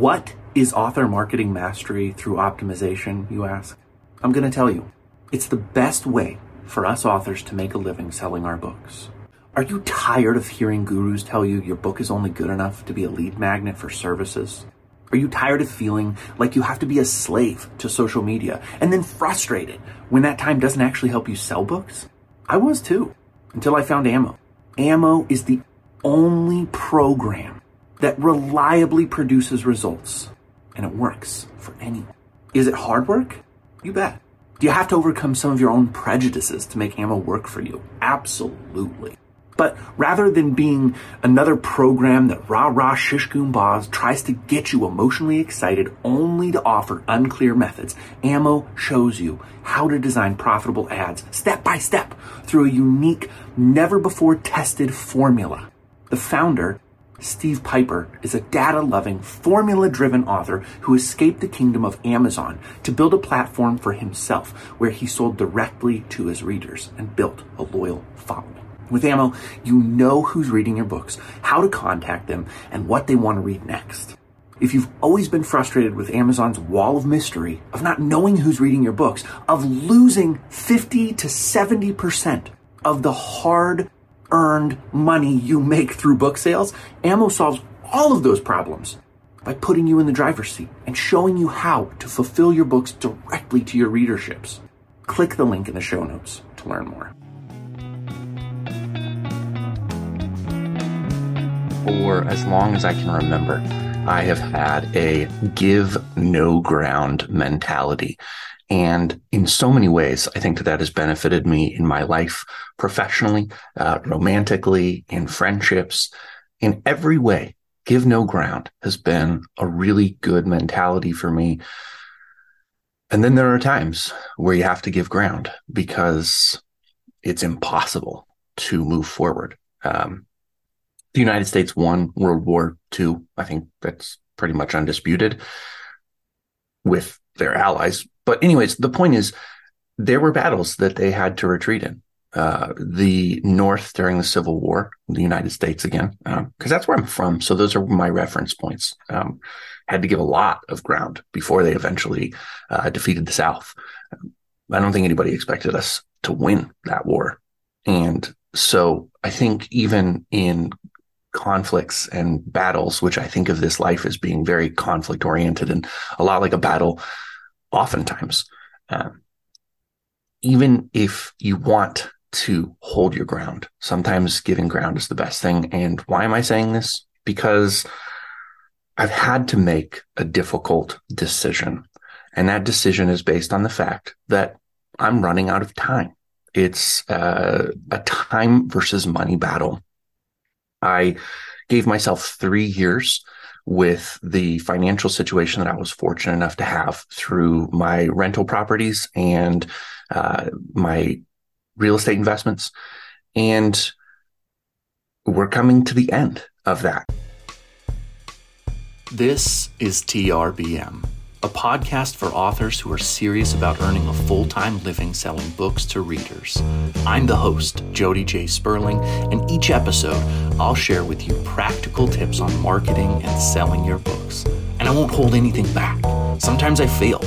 What is author marketing mastery through optimization, you ask? I'm going to tell you. It's the best way for us authors to make a living selling our books. Are you tired of hearing gurus tell you your book is only good enough to be a lead magnet for services? Are you tired of feeling like you have to be a slave to social media and then frustrated when that time doesn't actually help you sell books? I was too, until I found Ammo. Ammo is the only program that reliably produces results, and it works for anyone. Is it hard work? You bet. Do you have to overcome some of your own prejudices to make Ammo work for you? Absolutely. But rather than being another program that rah-rah shish goom bahs tries to get you emotionally excited only to offer unclear methods, Ammo shows you how to design profitable ads step by step through a unique, never-before-tested formula. The founder, Steve Piper, is a data-loving, formula-driven author who escaped the kingdom of Amazon to build a platform for himself where he sold directly to his readers and built a loyal following. With Ammo, you know who's reading your books, how to contact them, and what they want to read next. If you've always been frustrated with Amazon's wall of mystery, of not knowing who's reading your books, of losing 50 to 70% of the hard-earned money you make through book sales, Ammo solves all of those problems by putting you in the driver's seat and showing you how to fulfill your books directly to your readerships. Click the link in the show notes to learn more. For as long as I can remember, I have had a give no ground mentality. And in so many ways, I think that has benefited me in my life, professionally, romantically, in friendships. In every way, give no ground has been a really good mentality for me. And then there are times where you have to give ground because it's impossible to move forward. The United States won World War II. I think that's pretty much undisputed with their allies. But anyways, the point is there were battles that they had to retreat in. The North during the Civil War, the United States again, because that's where I'm from. So those are my reference points. Had to give a lot of ground before they eventually defeated the South. I don't think anybody expected us to win that war. And so I think even in conflicts and battles, which I think of this life as being very conflict oriented and a lot like a battle oftentimes, even if you want to hold your ground, sometimes giving ground is the best thing. And why am I saying this? Because I've had to make a difficult decision, and that decision is based on the fact that I'm running out of time. It's a time versus money battle. I gave myself 3 years with the financial situation that I was fortunate enough to have through my rental properties and my real estate investments. And we're coming to the end of that. This is TRBM, a podcast for authors who are serious about earning a full-time living selling books to readers. I'm the host, Jody J. Sperling, and each episode, I'll share with you practical tips on marketing and selling your books. And I won't hold anything back. Sometimes I fail.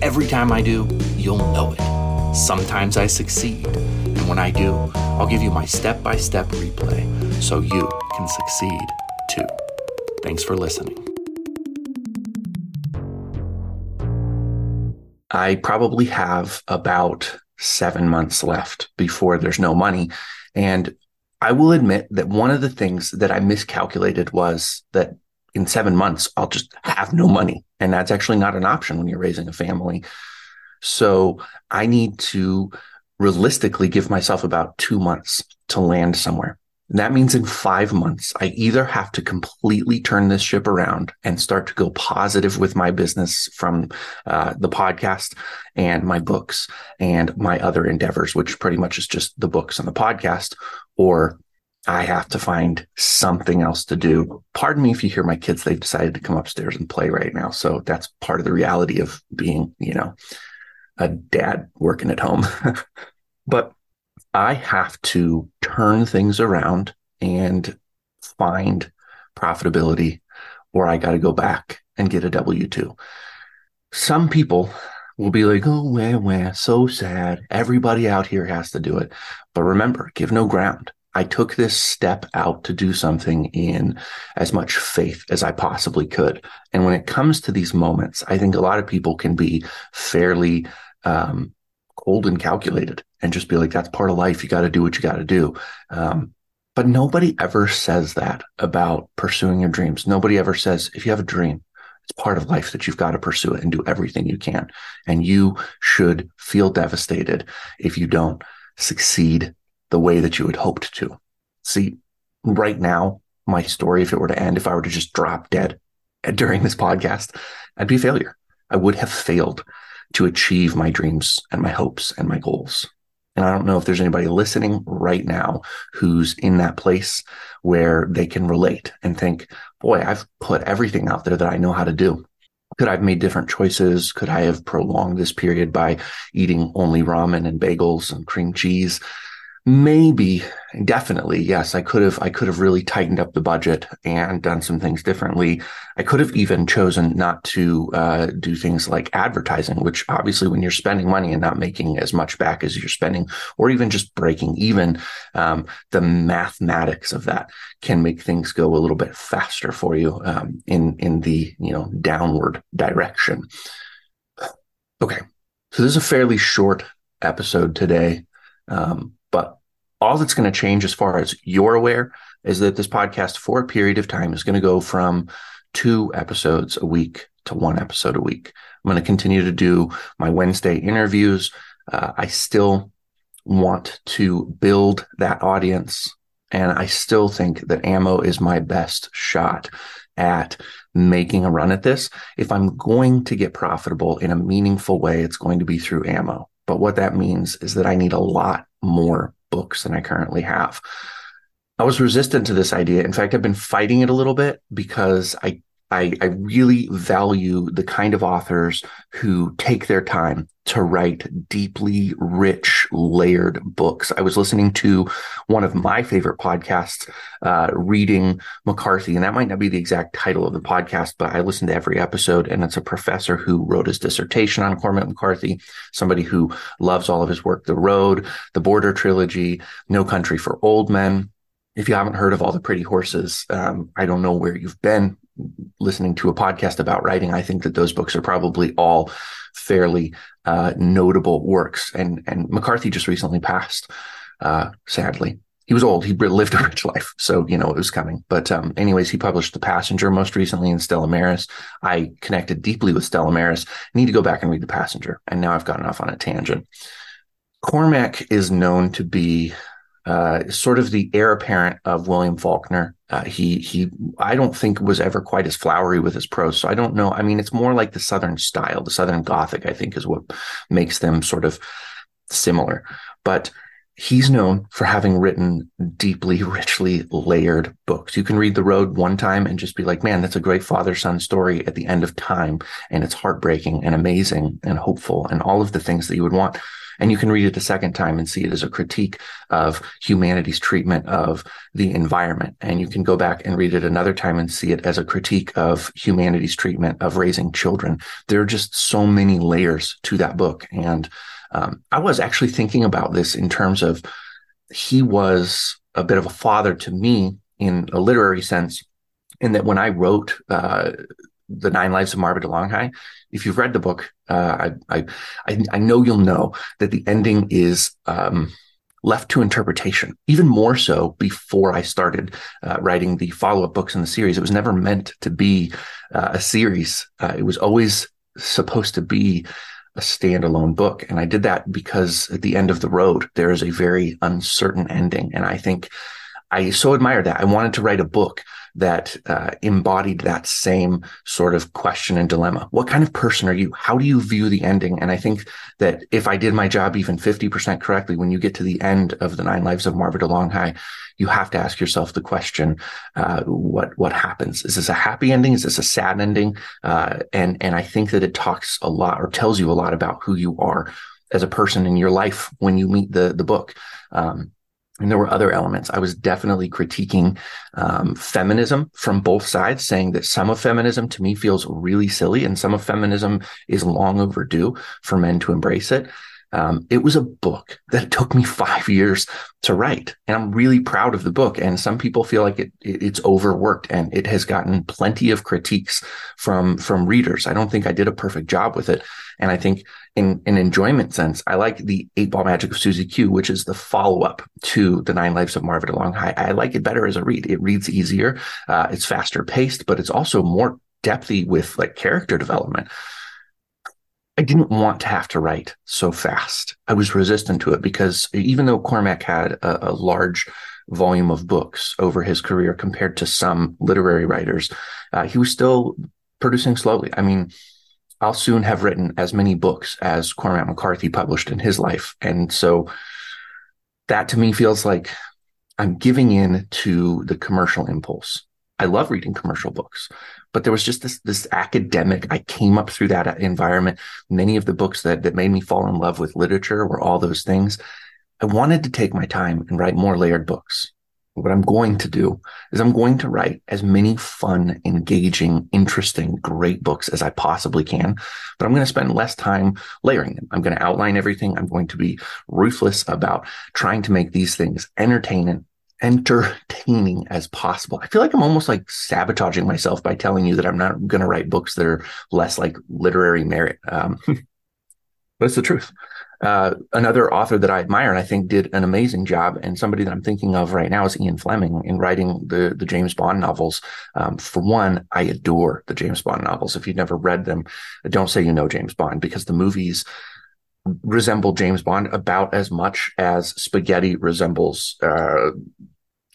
Every time I do, you'll know it. Sometimes I succeed. And when I do, I'll give you my step-by-step replay so you can succeed too. Thanks for listening. I probably have about 7 months left before there's no money. And I will admit that one of the things that I miscalculated was that in 7 months, I'll just have no money. And that's actually not an option when you're raising a family. So I need to realistically give myself about 2 months to land somewhere. And that means in 5 months, I either have to completely turn this ship around and start to go positive with my business from the podcast and my books and my other endeavors, which pretty much is just the books and the podcast, or I have to find something else to do. Pardon me if you hear my kids, they've decided to come upstairs and play right now. So that's part of the reality of being, you know, a dad working at home. But I have to turn things around and find profitability or I got to go back and get a W-2. Some people will be like, oh, wah, so sad. Everybody out here has to do it. But remember, give no ground. I took this step out to do something in as much faith as I possibly could. And when it comes to these moments, I think a lot of people can be fairly cold and calculated and just be like, that's part of life. You got to do what you got to do. But nobody ever says that about pursuing your dreams. Nobody ever says, if you have a dream, it's part of life that you've got to pursue it and do everything you can. And you should feel devastated if you don't succeed the way that you had hoped to. See, right now, my story, if it were to end, if I were to just drop dead during this podcast, I'd be a failure. I would have failed to achieve my dreams and my hopes and my goals. And I don't know if there's anybody listening right now who's in that place where they can relate and think, boy, I've put everything out there that I know how to do. Could I have made different choices? Could I have prolonged this period by eating only ramen and bagels and cream cheese? Maybe, definitely, yes, I could have really tightened up the budget and done some things differently. I could have even chosen not to do things like advertising, which obviously when you're spending money and not making as much back as you're spending, or even just breaking even, the mathematics of that can make things go a little bit faster for you in the downward direction. Okay, so this is a fairly short episode today. But all that's going to change as far as you're aware is that this podcast for a period of time is going to go from 2 episodes a week to 1 episode a week. I'm going to continue to do my Wednesday interviews. I still want to build that audience. And I still think that Ammo is my best shot at making a run at this. If I'm going to get profitable in a meaningful way, it's going to be through Ammo. But what that means is that I need a lot more books than I currently have. I was resistant to this idea. In fact, I've been fighting it a little bit because I really value the kind of authors who take their time to write deeply rich, layered books. I was listening to one of my favorite podcasts, Reading McCarthy, and that might not be the exact title of the podcast, but I listened to every episode, and it's a professor who wrote his dissertation on Cormac McCarthy, somebody who loves all of his work, The Road, The Border Trilogy, No Country for Old Men. If you haven't heard of All the Pretty Horses, I don't know where you've been listening to a podcast about writing. I think that those books are probably all fairly notable works. And McCarthy just recently passed, sadly. He was old. He lived a rich life. So, it was coming. But anyways, he published The Passenger most recently in Stella Maris. I connected deeply with Stella Maris. I need to go back and read The Passenger. And now I've gotten off on a tangent. Cormac is known to be sort of the heir apparent of William Faulkner. He I don't think was ever quite as flowery with his prose. So I don't know. I mean, it's more like the Southern style, the Southern Gothic, I think, is what makes them sort of similar. But he's known for having written deeply, richly layered books. You can read The Road one time and just be like, man, that's a great father-son story at the end of time. And it's heartbreaking and amazing and hopeful and all of the things that you would want. And you can read it a second time and see it as a critique of humanity's treatment of the environment. And you can go back and read it another time and see it as a critique of humanity's treatment of raising children. There are just so many layers to that book. And I was actually thinking about this in terms of he was a bit of a father to me in a literary sense, in that when I wrote The 9 Lives of Marvin DeLonghi, if you've read the book, I know you'll know that the ending is left to interpretation, even more so before I started writing the follow-up books in the series. It was never meant to be a series. It was always supposed to be a standalone book. And I did that because at the end of The Road, there is a very uncertain ending. And I think I so admire that. I wanted to write a book that embodied that same sort of question and dilemma. What kind of person are you? How do you view the ending? And I think that if I did my job even 50% correctly, when you get to the end of The 9 Lives of Marvin DeLonghi, you have to ask yourself the question, what happens? Is this a happy ending? Is this a sad ending? And I think that it talks a lot, or tells you a lot, about who you are as a person in your life when you meet the book. And there were other elements. I was definitely critiquing feminism from both sides, saying that some of feminism to me feels really silly and some of feminism is long overdue for men to embrace it. It was a book that took me 5 years to write, and I'm really proud of the book. And some people feel like it's overworked, and it has gotten plenty of critiques from readers. I don't think I did a perfect job with it. And I think in an enjoyment sense, I like The 8-Ball Magic of Susie Q, which is the follow-up to The Nine Lives of Marvin DeLonghi. I like it better as a read. It reads easier. It's faster paced, but it's also more depthy with like character development. I didn't want to have to write so fast. I was resistant to it because even though Cormac had a large volume of books over his career compared to some literary writers, he was still producing slowly. I mean, I'll soon have written as many books as Cormac McCarthy published in his life. And so that to me feels like I'm giving in to the commercial impulse. I love reading commercial books, but there was just this academic, I came up through that environment. Many of the books that made me fall in love with literature were all those things. I wanted to take my time and write more layered books. What I'm going to do is I'm going to write as many fun, engaging, interesting, great books as I possibly can, but I'm going to spend less time layering them. I'm going to outline everything. I'm going to be ruthless about trying to make these things entertaining as possible. I feel like I'm almost like sabotaging myself by telling you that I'm not going to write books that are less like literary merit. But it's the truth. Another author that I admire and I think did an amazing job, and somebody that I'm thinking of right now, is Ian Fleming in writing the James Bond novels. For one, I adore the James Bond novels. If you've never read them, don't say you know James Bond, because the movies resemble James Bond about as much as spaghetti resembles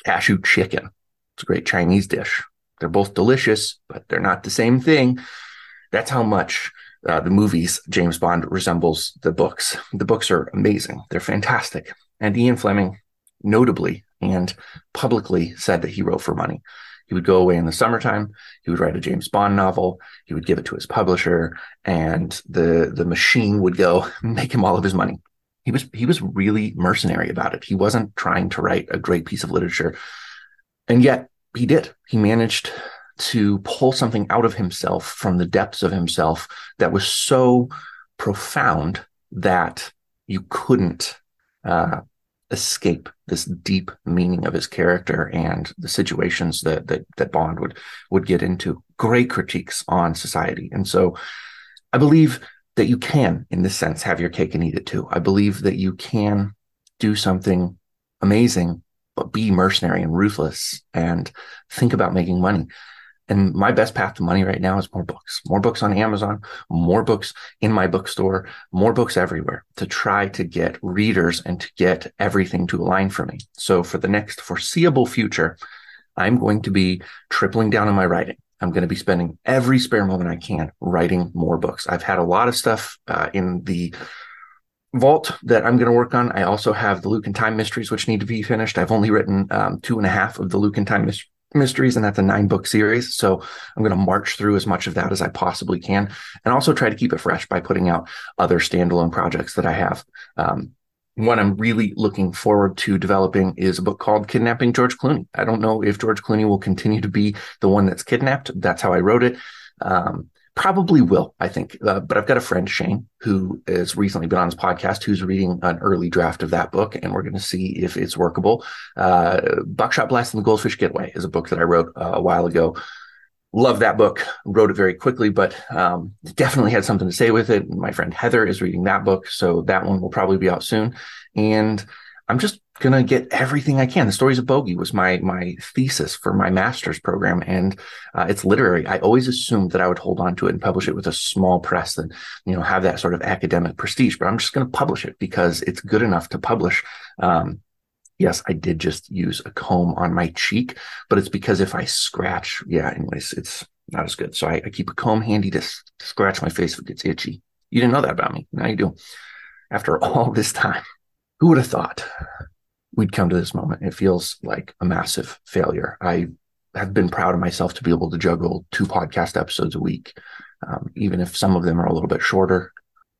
cashew chicken. It's a great Chinese dish. They're both delicious, but they're not the same thing. That's how much the movies James Bond resembles the books. The books are amazing. They're fantastic. And Ian Fleming notably and publicly said that he wrote for money. He would go away in the summertime. He would write a James Bond novel. He would give it to his publisher, and the machine would go make him all of his money. He was really mercenary about it. He wasn't trying to write a great piece of literature, and yet he did. He managed to pull something out of himself from the depths of himself that was so profound that you couldn't escape this deep meaning of his character and the situations that Bond would get into. Great critiques on society. And so I believe that you can, in this sense, have your cake and eat it too. I believe that you can do something amazing, but be mercenary and ruthless and think about making money. And my best path to money right now is more books on Amazon, more books in my bookstore, more books everywhere, to try to get readers and to get everything to align for me. So for the next foreseeable future, I'm going to be tripling down on my writing. I'm going to be spending every spare moment I can writing more books. I've had a lot of stuff in the vault that I'm going to work on. I also have the Luke and Time mysteries, which need to be finished. I've only written 2.5 of the Luke and Time mysteries, and that's a 9-book series. So I'm going to march through as much of that as I possibly can, and also try to keep it fresh by putting out other standalone projects that I have. One I'm really looking forward to developing is a book called Kidnapping George Clooney. I don't know if George Clooney will continue to be the one that's kidnapped. That's how I wrote it. Probably will, I think. But I've got a friend, Shane, who has recently been on his podcast, who's reading an early draft of that book, and we're going to see if it's workable. Buckshot Blast and the Goldfish Getaway is a book that I wrote a while ago. Love that book. Wrote it very quickly, but definitely had something to say with it. My friend Heather is reading that book, so that one will probably be out soon. And I'm just going to get everything I can. The Stories of Bogey was my thesis for my master's program, and it's literary. I always assumed that I would hold on to it and publish it with a small press and, have that sort of academic prestige, but I'm just going to publish it because it's good enough to publish. Yes, I did just use a comb on my cheek, but it's because if I scratch, it's not as good. So I keep a comb handy to scratch my face if it gets itchy. You didn't know that about me. Now you do. After all this time. Who would have thought we'd come to this moment? It feels like a massive failure. I have been proud of myself to be able to juggle 2 podcast episodes a week, even if some of them are a little bit shorter.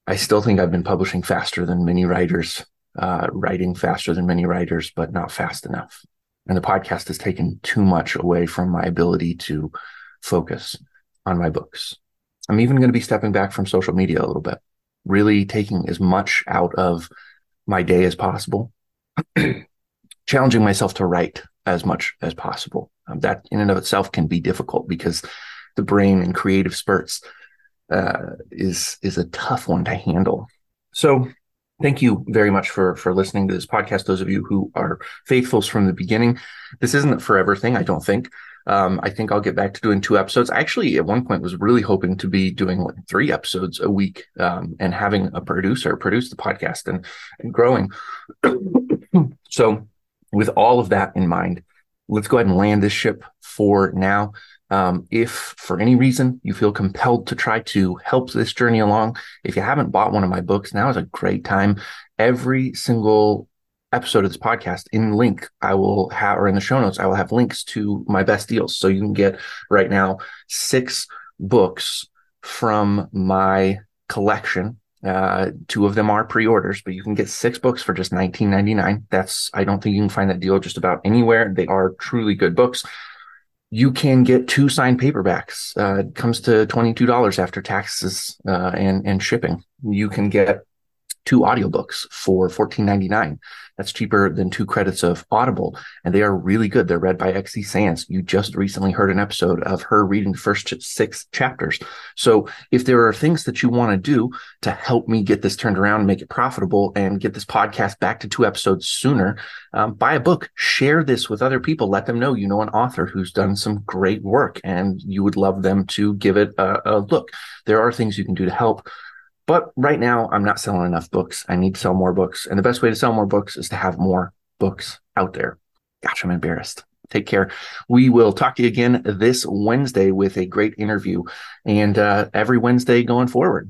I still think I've been publishing faster than many writers writing faster than many writers, but not fast enough. And the podcast has taken too much away from my ability to focus on my books. I'm even going to be stepping back from social media a little bit, really taking as much out of my day as possible, challenging myself to write as much as possible. That in and of itself can be difficult because the brain in creative spurts is a tough one to handle. So thank you very much for listening to this podcast. Those of you who are faithfuls from the beginning, this isn't a forever thing, I don't think. I think I'll get back to doing 2 episodes. I actually, at one point, was really hoping to be doing 3 episodes a week and having a producer produce the podcast and growing. So with all of that in mind, let's go ahead and land this ship for now. If for any reason you feel compelled to try to help this journey along, if you haven't bought one of my books, now is a great time. Every single episode of this podcast in link, I will have, or in the show notes, I will have links to my best deals. So you can get right now 6 books from my collection. 2 of them are pre-orders, but you can get 6 books for just $19.99. I don't think you can find that deal just about anywhere. They are truly good books. You can get 2 signed paperbacks. It comes to $22 after taxes and shipping. You can get 2 audiobooks for $14.99. That's cheaper than 2 credits of Audible, and they are really good. They're read by XC Sands. You just recently heard an episode of her reading the first 6 chapters. So if there are things that you want to do to help me get this turned around, make it profitable, and get this podcast back to 2 episodes sooner, buy a book, share this with other people, let them know you know an author who's done some great work, and you would love them to give it a look. There are things you can do to help. But right now, I'm not selling enough books. I need to sell more books. And the best way to sell more books is to have more books out there. Gosh, I'm embarrassed. Take care. We will talk to you again this Wednesday with a great interview, and every Wednesday going forward.